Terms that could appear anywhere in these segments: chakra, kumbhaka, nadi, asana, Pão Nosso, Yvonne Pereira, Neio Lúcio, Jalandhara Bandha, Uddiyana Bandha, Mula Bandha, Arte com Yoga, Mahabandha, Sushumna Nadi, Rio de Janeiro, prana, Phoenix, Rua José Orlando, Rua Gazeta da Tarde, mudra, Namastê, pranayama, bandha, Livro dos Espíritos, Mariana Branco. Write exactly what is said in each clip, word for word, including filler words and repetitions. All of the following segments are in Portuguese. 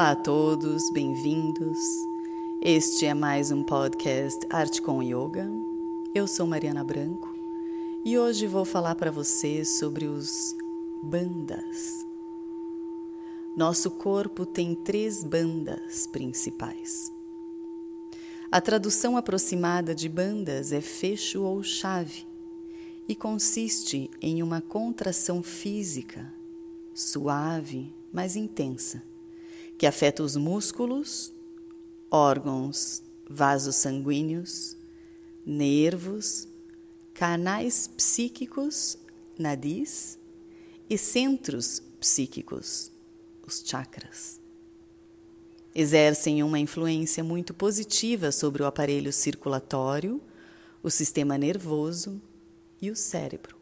Olá a todos, bem-vindos. Este é mais um podcast Arte com Yoga. Eu sou Mariana Branco e hoje vou falar para você sobre os bandhas. Nosso corpo tem três bandhas principais. A tradução aproximada de bandhas é fecho ou chave e consiste em uma contração física, suave, mas intensa, que afeta os músculos, órgãos, vasos sanguíneos, nervos, canais psíquicos, nadis, e centros psíquicos, os chakras. Exercem uma influência muito positiva sobre o aparelho circulatório, o sistema nervoso e o cérebro.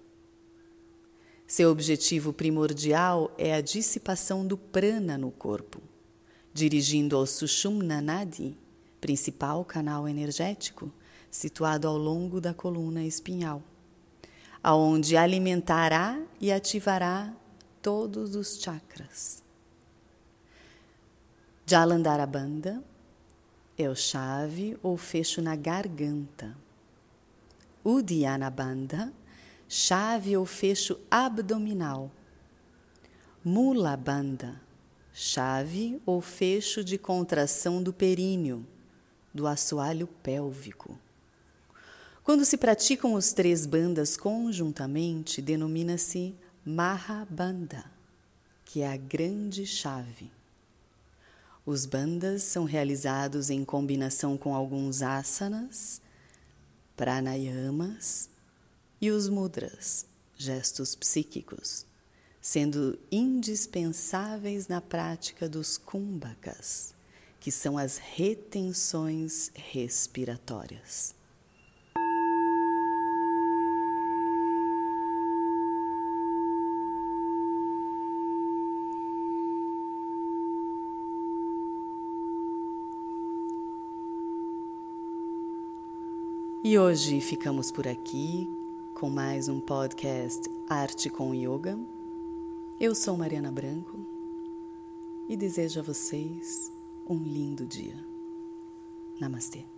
Seu objetivo primordial é a dissipação do prana no corpo, dirigindo ao Sushumna Nadi, principal canal energético, situado ao longo da coluna espinhal, aonde alimentará e ativará todos os chakras. Jalandhara Bandha é o chave ou fecho na garganta. Uddiyana Bandha, chave ou fecho abdominal. Mula Bandha, chave ou fecho de contração do períneo, do assoalho pélvico. Quando se praticam os três bandhas conjuntamente, denomina-se Mahabandha, que é a grande chave. Os bandhas são realizados em combinação com alguns asanas, pranayamas e os mudras, gestos psíquicos, sendo indispensáveis na prática dos kumbhakas, que são as retenções respiratórias. E hoje ficamos por aqui com mais um podcast Arte com Yoga. Eu sou Mariana Branco e desejo a vocês um lindo dia. Namastê.